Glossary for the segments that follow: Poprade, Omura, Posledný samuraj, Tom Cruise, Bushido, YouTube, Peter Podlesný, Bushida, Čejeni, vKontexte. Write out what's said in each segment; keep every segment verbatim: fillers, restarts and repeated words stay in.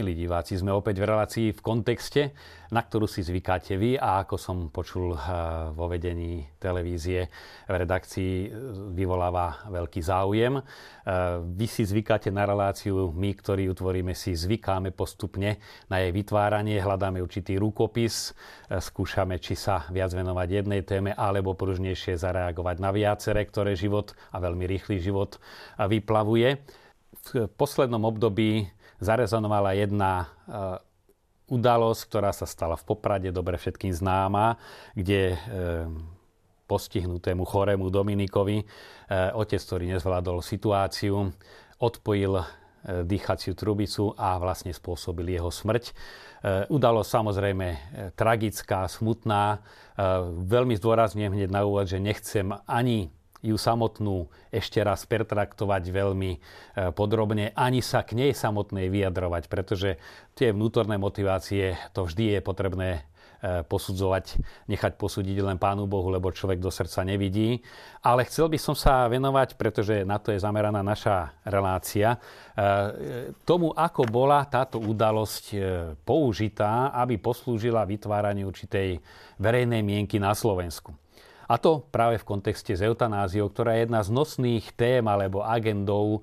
Milí diváci, sme opäť v relácii v kontexte, na ktorú si zvykáte vy a ako som počul vo vedení televízie v redakcii vyvoláva veľký záujem. Vy si zvykáte na reláciu, my, ktorí ju tvoríme, si zvykáme postupne na jej vytváranie, hľadáme určitý rukopis, skúšame, či sa viac venovať jednej téme alebo pružnejšie zareagovať na viaceré, ktoré život a veľmi rýchly život vyplavuje. V poslednom období zarezonovala jedna udalosť, ktorá sa stala v Poprade, dobre všetkým známa, kde postihnutému chorému Dominikovi otec, ktorý nezvládol situáciu, odpojil dýchaciu trubicu a vlastne spôsobil jeho smrť. Udalosť samozrejme tragická, smutná. Veľmi zdôrazňujem hneď na úvod, že nechcem ani ju samotnú ešte raz pertraktovať veľmi podrobne, ani sa k nej samotnej vyjadrovať, pretože tie vnútorné motivácie, to vždy je potrebné posudzovať, nechať posúdiť len Pánu Bohu, lebo človek do srdca nevidí. Ale chcel by som sa venovať, pretože na to je zameraná naša relácia, tomu, ako bola táto udalosť použitá, aby poslúžila vytváraniu určitej verejnej mienky na Slovensku. A to práve v kontexte s eutanáziou, ktorá je jedna z nosných tém alebo agendov eh,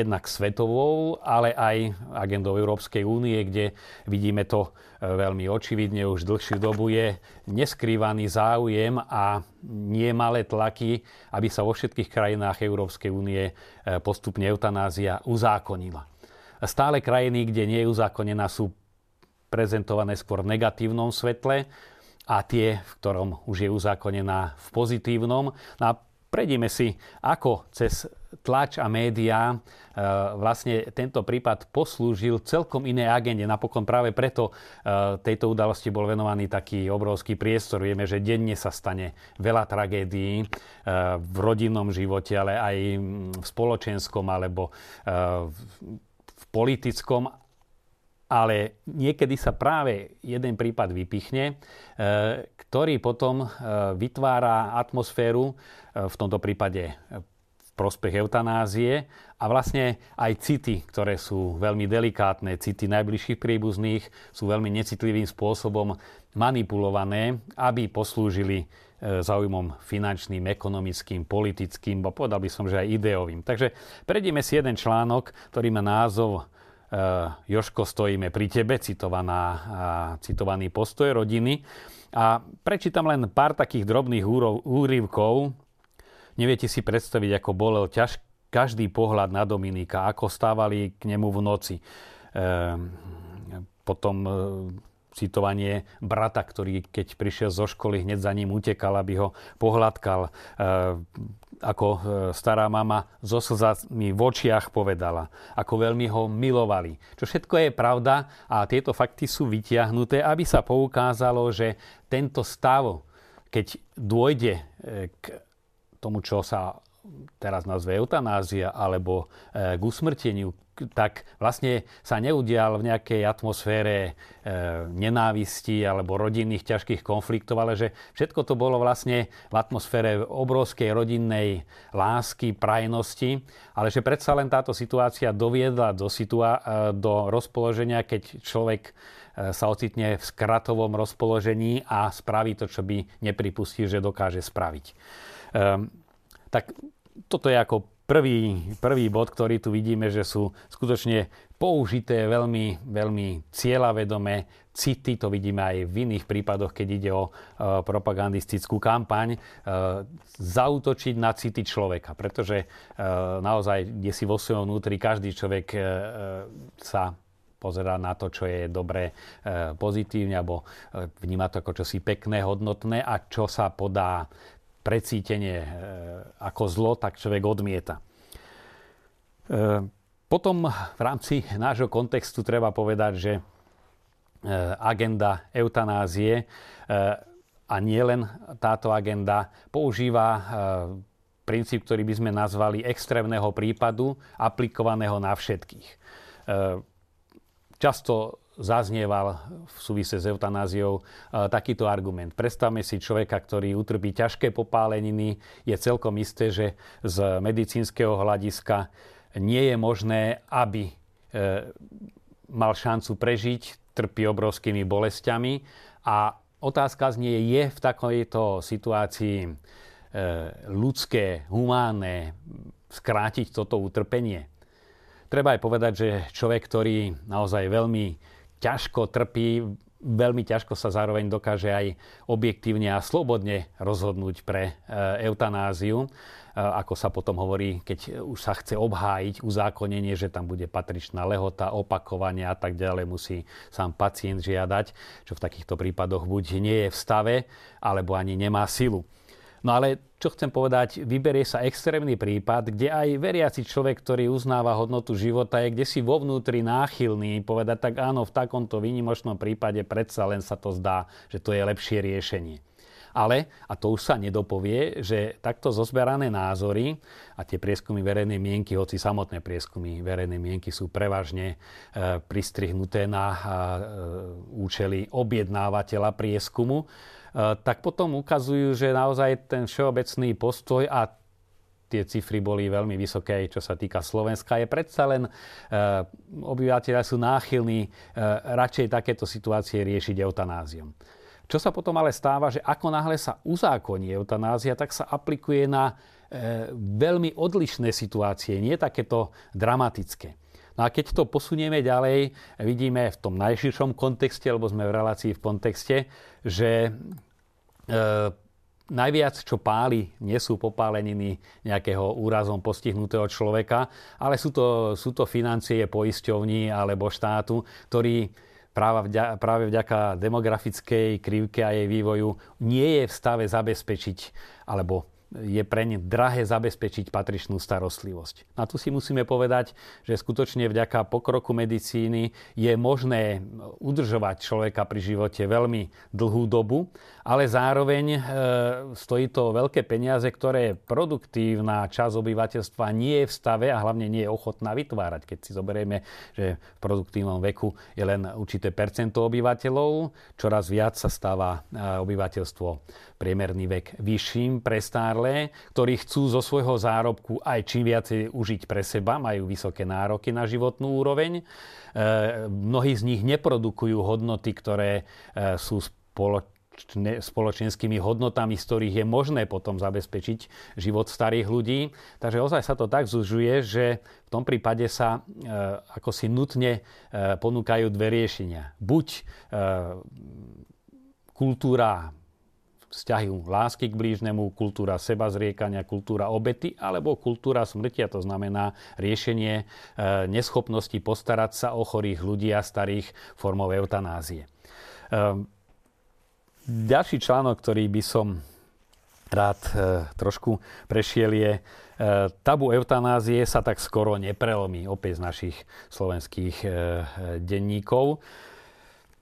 jednak svetovou, ale aj agendou Európskej únie, kde vidíme to eh, veľmi očividne, už dlhšiu dobu je neskrývaný záujem a nemalé tlaky, aby sa vo všetkých krajinách Európskej únie eh, postupne eutanázia uzákonila. Stále krajiny, kde nie je uzákonená, sú prezentované skôr v negatívnom svetle, a tie, v ktorom už je uzákonená, v pozitívnom. No a prejdime si, ako cez tlač a médiá e, vlastne tento prípad poslúžil celkom inej agende. Napokon práve preto e, tejto udalosti bol venovaný taký obrovský priestor. Vieme, že denne sa stane veľa tragédií e, v rodinnom živote, ale aj v spoločenskom alebo e, v politickom. Ale niekedy sa práve jeden prípad vypichne, ktorý potom vytvára atmosféru, v tomto prípade v prospech eutanázie, a vlastne aj city, ktoré sú veľmi delikátne, city najbližších príbuzných, sú veľmi necitlivým spôsobom manipulované, aby poslúžili záujmom finančným, ekonomickým, politickým, bo povedal by som, že aj ideovým. Takže prejdeme si jeden článok, ktorý má názov Jožko, stojíme pri tebe, citovaná, citovaný postoj rodiny. A prečítam len pár takých drobných úrov, úryvkov. Neviete si predstaviť, ako bolel ťaž, každý pohľad na Dominika, ako stávali k nemu v noci. E, potom e, citovanie brata, ktorý keď prišiel zo školy, hneď za ním utekal, aby ho pohľadkal. E, ako stará mama so slzami v očiach povedala, ako veľmi ho milovali. Čo všetko je pravda a tieto fakty sú vytiahnuté, aby sa poukázalo, že tento stav, keď dôjde k tomu, čo sa teraz nazve eutanázia alebo k usmrteniu, tak vlastne sa neudial v nejakej atmosfére e, nenávisti alebo rodinných ťažkých konfliktov, ale že všetko to bolo vlastne v atmosfére obrovskej rodinnej lásky, prajnosti, ale že predsa len táto situácia doviedla do, situá- do rozpoloženia, keď človek sa ocitne v skratovom rozpoložení a spraví to, čo by nepripustil, že dokáže spraviť. E, tak toto je ako Prvý, prvý bod, ktorý tu vidíme, že sú skutočne použité veľmi, veľmi cieľavedomé city. To vidíme aj v iných prípadoch, keď ide o e, propagandistickú kampaň. E, zaútočiť na city človeka, pretože e, naozaj, kde si vo svojom vnútri každý človek e, sa pozerá na to, čo je dobré, e, pozitívne, alebo e, vníma to ako čosi pekné, hodnotné a čo sa podá precítenie ako zlo, tak človek odmieta. Potom v rámci nášho kontextu treba povedať, že agenda eutanázie, a nie len táto agenda, používa princíp, ktorý by sme nazvali extrémneho prípadu, aplikovaného na všetkých. Často zaznieval v súvise s eutanáziou takýto argument. Predstavme si človeka, ktorý utrpí ťažké popáleniny. Je celkom isté, že z medicínskeho hľadiska nie je možné, aby mal šancu prežiť, trpí obrovskými bolestiami a otázka znie, je v takejto situácii e, ľudské, humánne skrátiť toto utrpenie. Treba aj povedať, že človek, ktorý naozaj veľmi ťažko trpí, veľmi ťažko sa zároveň dokáže aj objektívne a slobodne rozhodnúť pre eutanáziu, ako sa potom hovorí, keď už sa chce obhájiť uzákonenie, že tam bude patričná lehota, opakovania a tak ďalej, musí sám pacient žiadať, čo v takýchto prípadoch buď nie je v stave, alebo ani nemá silu. No ale čo chcem povedať, vyberie sa extrémny prípad, kde aj veriaci človek, ktorý uznáva hodnotu života, je kdesi vo vnútri náchylný povedať, tak áno, v takomto výnimočnom prípade predsa len sa to zdá, že to je lepšie riešenie. Ale, a to už sa nedopovie, že takto zozberané názory a tie prieskumy verejnej mienky, hoci samotné prieskumy verejnej mienky sú prevažne e, pristrihnuté na e, účely objednávateľa prieskumu, tak potom ukazujú, že naozaj ten všeobecný postoj a tie cifry boli veľmi vysoké, čo sa týka Slovenska, je predsa len e, obyvateľia sú náchylní e, radšej takéto situácie riešiť eutanáziom. Čo sa potom ale stáva, že ako náhle sa uzákoní eutanázia, tak sa aplikuje na e, veľmi odlišné situácie, nie takéto dramatické. No a keď to posunieme ďalej, vidíme v tom najširšom kontexte, lebo sme v relácii v kontexte, že e, najviac, čo páli, nie sú popáleniny nejakého úrazom postihnutého človeka, ale sú to, sú to financie poisťovní alebo štátu, ktorý práve vďaka demografickej krivke a jej vývoju nie je v stave zabezpečiť alebo je preň drahé zabezpečiť patričnú starostlivosť. A tu si musíme povedať, že skutočne vďaka pokroku medicíny je možné udržovať človeka pri živote veľmi dlhú dobu, ale zároveň e, stojí to veľké peniaze, ktoré produktívna časť obyvateľstva nie je v stave a hlavne nie je ochotná vytvárať. Keď si zoberieme, že v produktívnom veku je len určité percento obyvateľov, čoraz viac sa stáva obyvateľstvo priemerný vek vyšším, prestárlým, ktorí chcú zo svojho zárobku aj čím viacej užiť pre seba, majú vysoké nároky na životnú úroveň. E, mnohí z nich neprodukujú hodnoty, ktoré e, sú spoločne, spoločenskými hodnotami, z ktorých je možné potom zabezpečiť život starých ľudí. Takže ozaj sa to tak zužuje, že v tom prípade sa e, ako si nutne e, ponúkajú dve riešenia. Buď e, kultúra vzťahu lásky k blížnemu, kultúra sebazriekania, kultúra obety alebo kultúra smrtia. To znamená riešenie e, neschopnosti postarať sa o chorých ľudí a starých formou eutanázie. E, ďalší článok, ktorý by som rád e, trošku prešiel, je e, tabu eutanázie sa tak skoro neprelomí. Opäť z našich slovenských e, denníkov.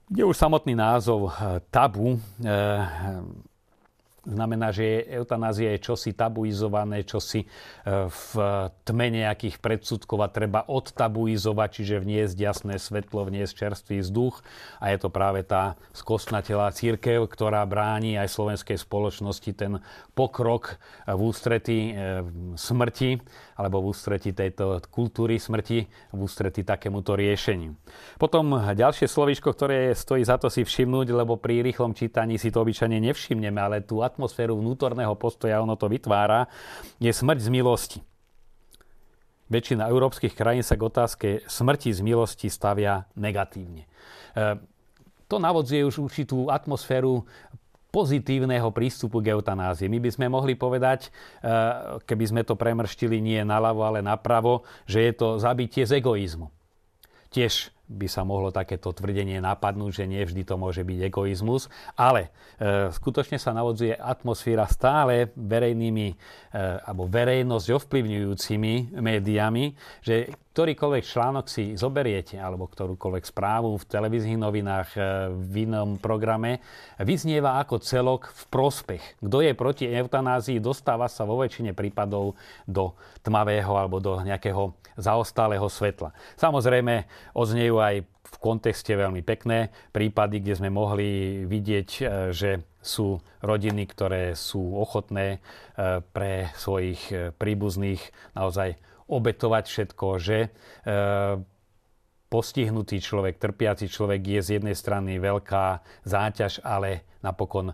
Je už samotný názov e, tabu e, Znamená, že eutanázia je čosi tabuizované, čosi v tme nejakých predsudkov a treba odtabuizovať, čiže vniesť jasné svetlo, vniesť čerstvý vzduch. A je to práve tá skostnatelá cirkev, ktorá bráni aj slovenskej spoločnosti ten pokrok v ústretí smrti, alebo v ústretí tejto kultúry smrti, v ústretí takémuto riešeniu. Potom ďalšie slovíčko, ktoré stojí za to si všimnúť, lebo pri rýchlom čítaní si to obyčajne nevšimneme, ale tu atmosféru vnútorného postoja, ono to vytvára, je smrť z milosti. Väčšina európskych krajín sa k otázke smrti z milosti stavia negatívne. E, to navodzuje už určitú atmosféru pozitívneho prístupu k eutanázii. My by sme mohli povedať, e, keby sme to premrštili nie naľavo, ale napravo, že je to zabitie z egoizmu. Tiež by sa mohlo takéto tvrdenie napadnúť, že nie vždy to môže byť egoizmus, ale e, skutočne sa navodzuje atmosféra stále verejnými e, alebo verejnosť ovplyvňujúcimi médiami, že ktorýkoľvek článok si zoberiete alebo ktorúkoľvek správu v televíznych novinách, e, v inom programe, vyznieva ako celok v prospech. Kto je proti eutanázii, dostáva sa vo väčšine prípadov do tmavého alebo do nejakého zaostalého svetla. Samozrejme, odznejú aj v kontexte veľmi pekné prípady, kde sme mohli vidieť, že sú rodiny, ktoré sú ochotné pre svojich príbuzných naozaj obetovať všetko, že postihnutý človek, trpiaci človek je z jednej strany veľká záťaž, ale napokon e,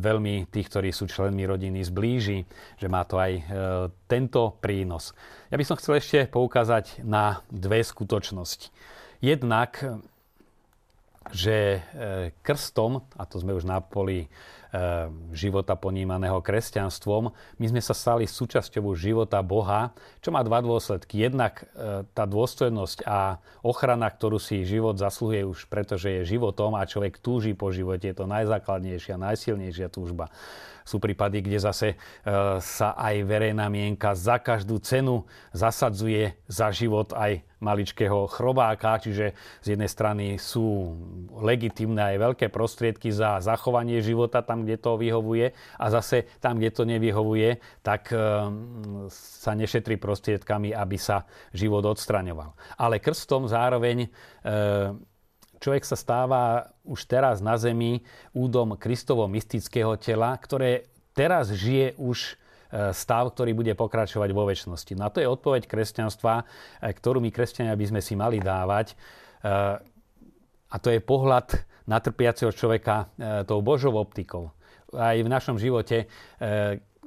veľmi tých, ktorí sú členmi rodiny, zblíži, že má to aj e, tento prínos. Ja by som chcel ešte poukázať na dve skutočnosti. Jednak, že e, krstom, a to sme už na poli e, života ponímaného kresťanstvom, my sme sa stali súčasťou života Boha, čo má dva dôsledky. Jednak e, tá dôstojnosť a ochrana, ktorú si život zasluhuje už pretože je životom a človek túži po živote, je to najzákladnejšia, najsilnejšia túžba. Sú prípady, kde zase e, sa aj verejná mienka za každú cenu zasadzuje za život aj maličkého chrobáka, čiže z jednej strany sú legitimné aj veľké prostriedky za zachovanie života tam, kde to vyhovuje, a zase tam, kde to nevyhovuje, tak e, sa nešetrí prostriedkami, aby sa život odstraňoval. Ale krstom zároveň e, človek sa stáva už teraz na zemi údom Kristovo mystického tela, ktoré teraz žije už stav, ktorý bude pokračovať vo večnosti. No a to je odpoveď kresťanstva, ktorú my kresťania by sme si mali dávať. A to je pohľad na trpiaceho človeka tou Božou optikou. Aj v našom živote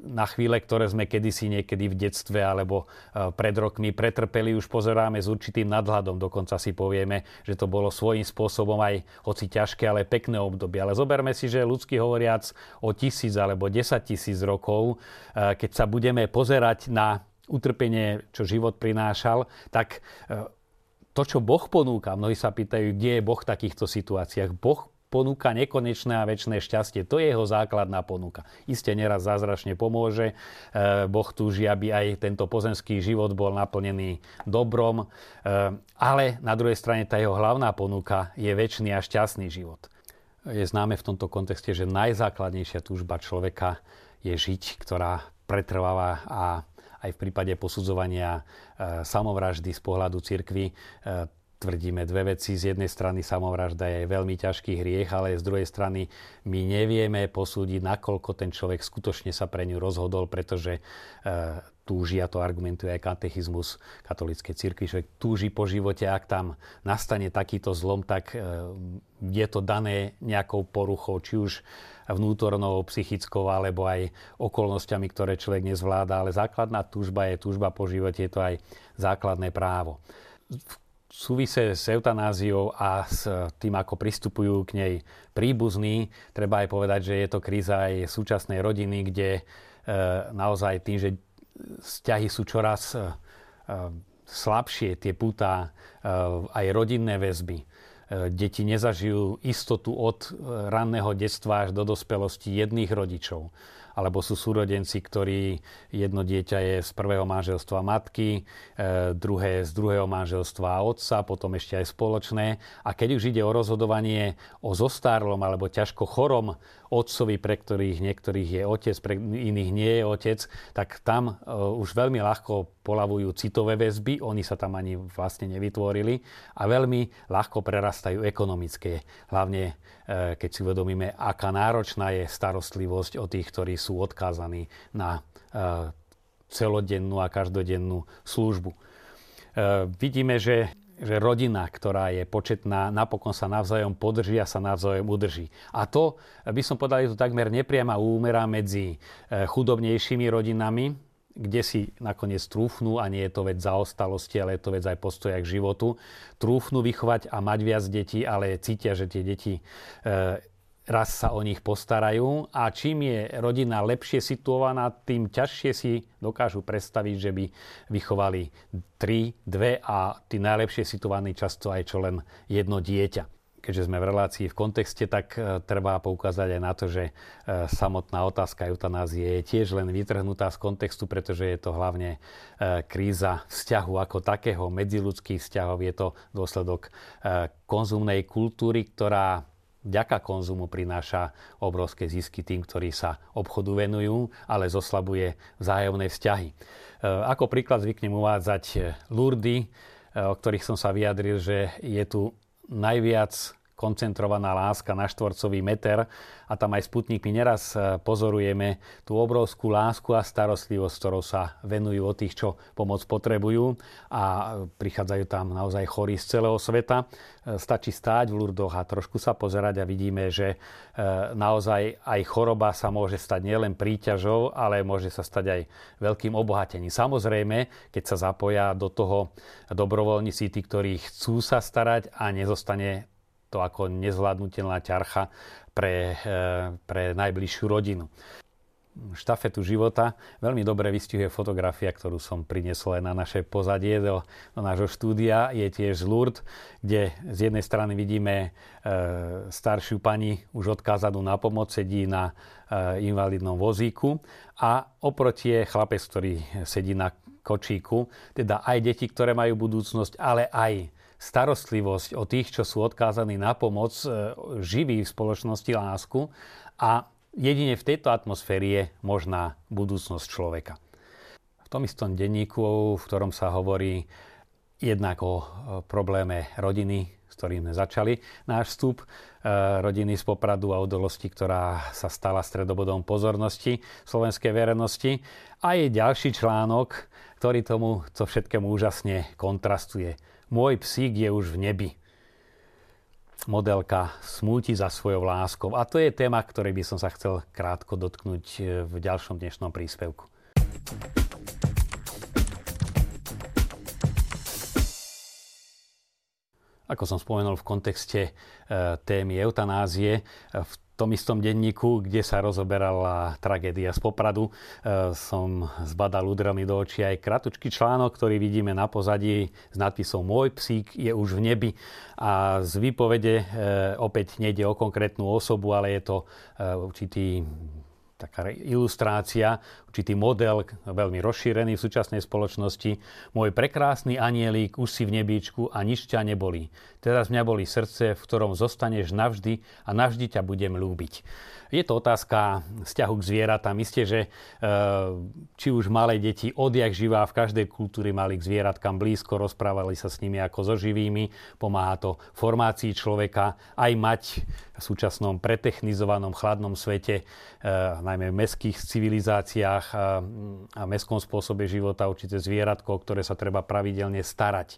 na chvíle, ktoré sme kedysi niekedy v detstve alebo pred rokmi pretrpeli, už pozeráme s určitým nadhľadom. Dokonca si povieme, že to bolo svojím spôsobom aj hoci ťažké, ale pekné obdobie. Ale zoberme si, že ľudsky hovoriac o tisíc alebo desať tisíc rokov, keď sa budeme pozerať na utrpenie, čo život prinášal, tak to, čo Boh ponúka, mnohí sa pýtajú, kde je Boh v takýchto situáciách. Boh ponúka nekonečné a večné šťastie. To je jeho základná ponuka. Iste neraz zázračne pomôže. Boh túži, aby aj tento pozemský život bol naplnený dobrom. Ale na druhej strane tá jeho hlavná ponuka je večný a šťastný život. Je známe v tomto kontexte, že najzákladnejšia túžba človeka je žiť, ktorá pretrváva a aj v prípade posudzovania samovraždy z pohľadu cirkvi tvrdíme dve veci. Z jednej strany samovražda je veľmi ťažký hriech, ale z druhej strany my nevieme posúdiť, nakoľko ten človek skutočne sa pre ňu rozhodol, pretože e, túži, a to argumentuje aj katechizmus katolíckej cirkvi, človek túži po živote, ak tam nastane takýto zlom, tak e, je to dané nejakou poruchou, či už vnútornou, psychickou, alebo aj okolnostiami, ktoré človek nezvláda. Ale základná túžba je túžba po živote, je to aj základné právo. V súvise s eutanáziou a s tým, ako pristupujú k nej príbuzní, treba aj povedať, že je to kríza aj súčasnej rodiny, kde e, naozaj tým, že vzťahy sú čoraz e, slabšie, tie pútá e, aj rodinné väzby. Deti nezažijú istotu od ranného detstva až do dospelosti jedných rodičov. Alebo sú súrodenci, ktorí jedno dieťa je z prvého manželstva matky, druhé z druhého manželstva otca, potom ešte aj spoločné. A keď už ide o rozhodovanie o zostárlom alebo ťažko chorom otcovi, pre ktorých niektorých je otec, pre iných nie je otec, tak tam už veľmi ľahko polavujú citové väzby, oni sa tam ani vlastne nevytvorili a veľmi ľahko prerastajú ekonomické. Hlavne, keď si uvedomíme, aká náročná je starostlivosť o tých, ktorí sú odkázaní na celodennú a každodennú službu. Vidíme, že že rodina, ktorá je početná, napokon sa navzájom podrží a sa navzájom udrží. A to, by som povedal, je to takmer nepriama úmera medzi chudobnejšími rodinami, kde si nakoniec trúfnú, a nie je to vec zaostalosti, ale je to vec aj postoja k životu, trúfnú vychovať a mať viac detí, ale cítia, že tie deti e, raz sa o nich postarajú, a čím je rodina lepšie situovaná, tým ťažšie si dokážu predstaviť, že by vychovali tri, dve a tí najlepšie situovaní často aj čo len jedno dieťa. Keďže sme v relácii v kontexte, tak treba poukázať aj na to, že samotná otázka eutanázie je tiež len vytrhnutá z kontextu, pretože je to hlavne kríza vzťahu ako takého, medziľudských vzťahov. Je to dôsledok konzumnej kultúry, ktorá vďaka konzumu prináša obrovské zisky tým, ktorí sa obchodu venujú, ale zoslabuje vzájomné vzťahy. Ako príklad zvyknem uvádzať Lurdy, o ktorých som sa vyjadril, že je tu najviac koncentrovaná láska na štvorcový meter a tam aj s putníkmi neraz pozorujeme tú obrovskú lásku a starostlivosť, ktorou sa venujú o tých, čo pomoc potrebujú a prichádzajú tam naozaj chorí z celého sveta. Stačí stáť v Lurdoch a trošku sa pozerať a vidíme, že naozaj aj choroba sa môže stať nielen príťažou, ale môže sa stať aj veľkým obohatením. Samozrejme, keď sa zapoja do toho dobrovoľníci, tí, ktorí chcú sa starať a nezostane to ako nezvládnutelná ťarcha pre, pre najbližšiu rodinu. Štafetu života veľmi dobre vystihuje fotografia, ktorú som priniesol aj na naše pozadie do, do nášho štúdia. Je tiež z Lourdes, kde z jednej strany vidíme e, staršiu pani už odkázanú na pomoc, sedí na e, invalidnom vozíku a oproti je chlapec, ktorý sedí na kočíku, teda aj deti, ktoré majú budúcnosť, ale aj starostlivosť o tých, čo sú odkázaní na pomoc, živí v spoločnosti lásku a jedine v tejto atmosfére je možná budúcnosť človeka. V tom istom denníku, v ktorom sa hovorí jednak o probléme rodiny, s ktorým sme začali náš vstup, rodiny z Popradu a udalosti, ktorá sa stala stredobodom pozornosti slovenskej verejnosti. A je ďalší článok, ktorý tomu to všetkému úžasne kontrastuje. Môj psík je už v nebi. Modelka smúti za svojou láskou. A to je téma, ktorej by som sa chcel krátko dotknúť v ďalšom dnešnom príspevku. Ako som spomenul v kontexte témy eutanázie, v tom istom denníku, kde sa rozoberala tragédia z Popradu, som zbadal údermi do očí aj kratučký článok, ktorý vidíme na pozadí s nadpisom Môj psík je už v nebi. A z výpovede opäť nejde o konkrétnu osobu, ale je to určitý taká ilustrácia, určitý model, veľmi rozšírený v súčasnej spoločnosti. Môj prekrásny anielík, už si v nebíčku a nič ťa nebolí. Teraz mňa bolí srdce, v ktorom zostaneš navždy a navždy ťa budem ľúbiť. Je to otázka vzťahu k zvieratám. Isté, že či už malé deti odjak živá v každej kultúre mali k zvieratkám blízko, rozprávali sa s nimi ako so živými, pomáha to formácii človeka, aj mať v súčasnom pretechnizovanom chladnom svete, najmä v mestských civilizáciách a, a mestskom spôsobe života určite zvieratko, o ktoré sa treba pravidelne starať. E,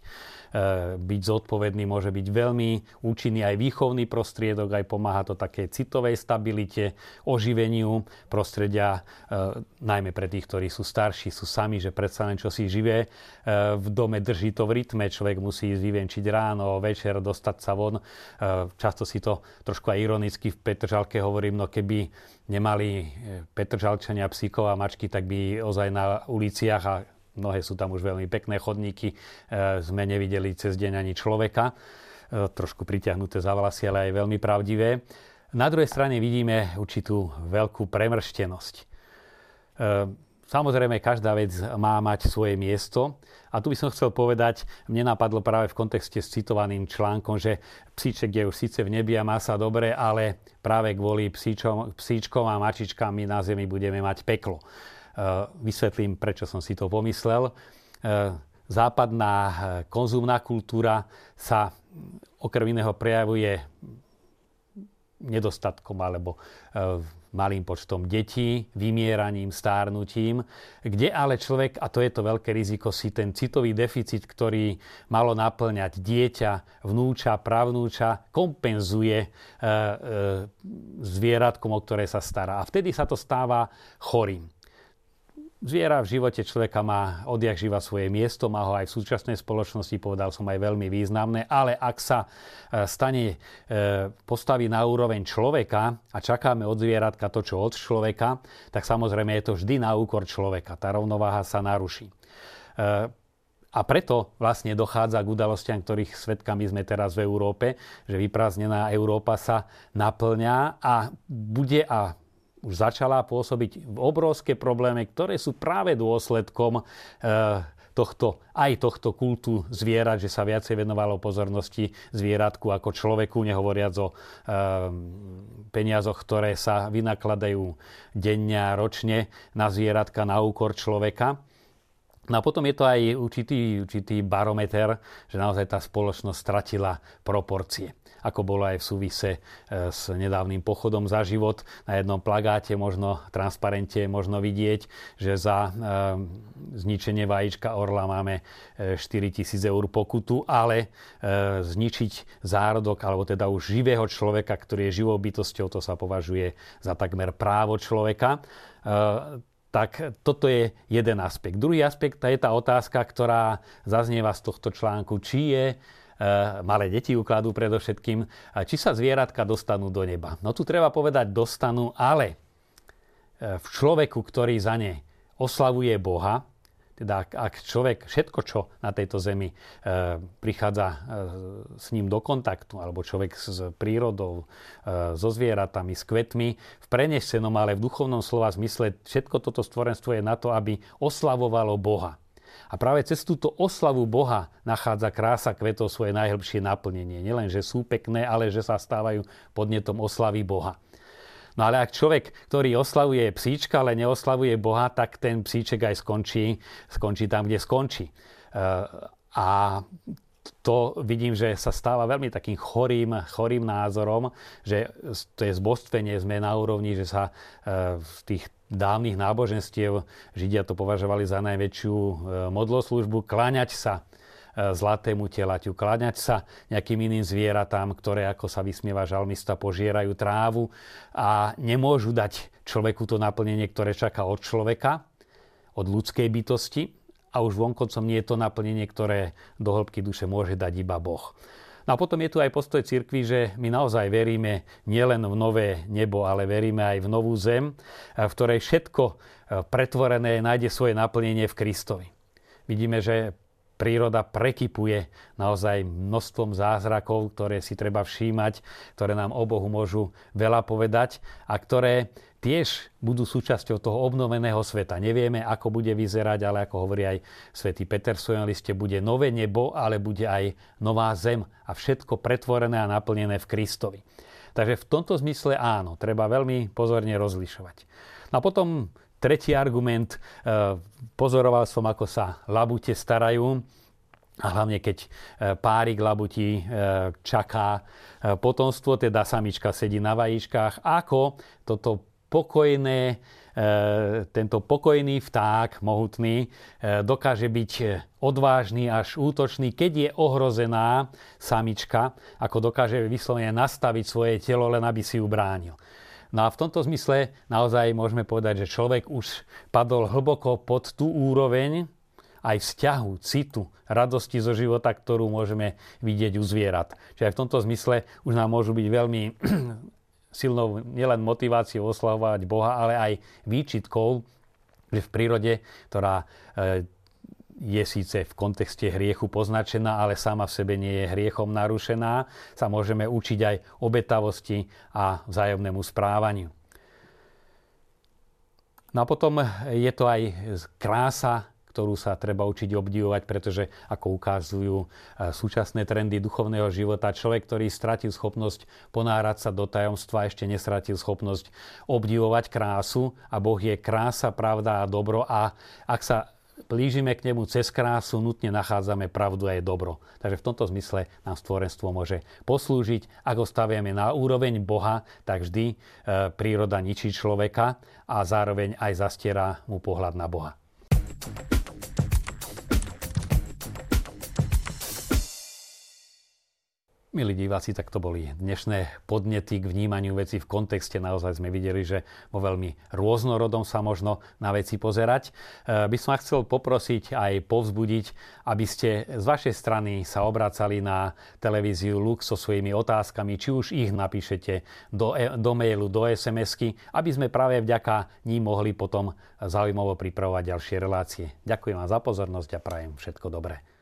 byť zodpovedný môže byť veľmi účinný aj výchovný prostriedok, aj pomáha to takej citovej stabilite, oživeniu prostredia, e, najmä pre tých, ktorí sú starší, sú sami, že predsa len čo si živé, e, v dome drží to v rytme, človek musí ísť vyvenčiť ráno, večer, dostať sa von. E, často si to trošku aj ironicky v Petržalke hovorím, no keby nemali Petržalčania psíkov a mačky, tak by ozaj na uliciach, a mnohé sú tam už veľmi pekné chodníky, sme nevideli cez deň ani človeka. Trošku pritiahnuté za vlasy, ale aj veľmi pravdivé. Na druhej strane vidíme určitú veľkú premrštenosť. Samozrejme, každá vec má mať svoje miesto. A tu by som chcel povedať, mne napadlo práve v kontexte s citovaným článkom, že psíček je už síce v nebi a má sa dobre, ale práve kvôli psíčom, psíčkom a mačičkám my na zemi budeme mať peklo. Vysvetlím, prečo som si to pomyslel. Západná konzumná kultúra sa okrem iného prejavuje nedostatkom alebo malým počtom detí, vymieraním, stárnutím, kde ale človek, a to je to veľké riziko, si ten citový deficit, ktorý malo naplňať dieťa, vnúča, pravnúča, kompenzuje e, e, zvieratkom, o ktoré sa stará. A vtedy sa to stáva chorým. Zviera v živote človeka má odjakživa svoje miesto, má ho aj v súčasnej spoločnosti, povedal som, aj veľmi významné, ale ak sa stane, postaví na úroveň človeka a čakáme od zvieratka to, čo od človeka, tak samozrejme je to vždy na úkor človeka. Tá rovnováha sa naruší. A preto vlastne dochádza k udalostiam, ktorých svedkami sme teraz v Európe, že vyprázdnená Európa sa naplňa a bude a už začala pôsobiť v obrovské problémy, ktoré sú práve dôsledkom tohto, aj tohto kultu zvierat, že sa viacej venovalo pozornosti zvieratku ako človeku, nehovoriac o peniazoch, ktoré sa vynakladajú denne a ročne na zvieratka na úkor človeka. No a potom je to aj určitý, určitý barometer, že naozaj tá spoločnosť stratila proporcie. Ako bolo aj v súvise s nedávnym pochodom za život. Na jednom plagáte, možno transparente, možno vidieť, že za e, zničenie vajíčka orla máme štyritisíc eur pokutu, ale e, zničiť zárodok, alebo teda už živého človeka, ktorý je živou bytosťou, to sa považuje za takmer právo človeka. E, Tak toto je jeden aspekt. Druhý aspekt je tá otázka, ktorá zaznieva z tohto článku, či je, e, malé deti ukladú predovšetkým, či sa zvieratka dostanú do neba. No tu treba povedať dostanú, ale v človeku, ktorý za ne oslavuje Boha, teda ak človek všetko, čo na tejto zemi e, prichádza e, s ním do kontaktu, alebo človek s prírodou, e, so zvieratami, s kvetmi, v prenesenom, ale v duchovnom slova zmysle, všetko toto stvorenstvo je na to, aby oslavovalo Boha. A práve cez túto oslavu Boha nachádza krása kvetov svoje najhlbšie naplnenie. Nielen, že sú pekné, ale že sa stávajú podnetom oslavy Boha. No ale ak človek, ktorý oslavuje psíčka, ale neoslavuje Boha, tak ten psíček aj skončí, skončí tam, kde skončí. A to vidím, že sa stáva veľmi takým chorým, chorým názorom, že to je zbožstvenie, sme na úrovni, že sa v tých dávnych náboženstiev Židia to považovali za najväčšiu modloslúžbu, kláňať sa zlatému telaťu, kláňať sa nejakým iným zvieratám, ktoré, ako sa vysmieva žalmista, požierajú trávu a nemôžu dať človeku to naplnenie, ktoré čaká od človeka, od ľudskej bytosti, a už vonkoncom nie je to naplnenie, ktoré do hĺbky duše môže dať iba Boh. No a potom je tu aj postoj cirkvi, že my naozaj veríme nielen v nové nebo, ale veríme aj v novú zem, v ktorej všetko pretvorené nájde svoje naplnenie v Kristovi. Vidíme, že príroda prekypuje naozaj množstvom zázrakov, ktoré si treba všímať, ktoré nám o Bohu môžu veľa povedať a ktoré tiež budú súčasťou toho obnoveného sveta. Nevieme, ako bude vyzerať, ale ako hovorí aj svätý Peter v svojom liste, bude nové nebo, ale bude aj nová zem a všetko pretvorené a naplnené v Kristovi. Takže v tomto zmysle áno, treba veľmi pozorne rozlišovať. A potom tretí argument, pozoroval som, ako sa labute starajú, a hlavne keď párik labutí čaká potomstvo, teda samička sedí na vajíčkách, ako toto pokojné, tento pokojný vták mohutný dokáže byť odvážny až útočný, keď je ohrozená samička, ako dokáže vyslovene nastaviť svoje telo, len aby si ju bránil. No a v tomto zmysle naozaj môžeme povedať, že človek už padol hlboko pod tú úroveň aj vzťahu, citu, radosti zo života, ktorú môžeme vidieť u zvierat. Čiže aj v tomto zmysle už nám môžu byť veľmi silnou nielen motiváciou oslavovať Boha, ale aj výčitkou, že v prírode, ktorá je síce v kontexte hriechu poznačená, ale sama v sebe nie je hriechom narušená, sa môžeme učiť aj obetavosti a vzájomnému správaniu. No a potom je to aj krása, ktorú sa treba učiť obdivovať, pretože ako ukazujú súčasné trendy duchovného života, človek, ktorý stratil schopnosť ponárať sa do tajomstva, ešte nestratil schopnosť obdivovať krásu, a Boh je krása, pravda a dobro, a ak sa blížime k nemu cez krásu, nutne nachádzame pravdu aj dobro. Takže v tomto zmysle nám stvorenstvo môže poslúžiť. Ak ho staviame na úroveň Boha, tak vždy e, príroda ničí človeka a zároveň aj zastiera mu pohľad na Boha. Milí diváci, tak to boli dnešné podnety k vnímaniu veci v kontexte. Naozaj sme videli, že vo veľmi rôznorodom sa možno na veci pozerať. E, by som vás chcel poprosiť aj povzbudiť, aby ste z vašej strany sa obracali na televíziu Lux so svojimi otázkami, či už ich napíšete do, e- do mailu, do es em esky, aby sme práve vďaka ním mohli potom zaujímavo pripravovať ďalšie relácie. Ďakujem vám za pozornosť a prajem všetko dobré.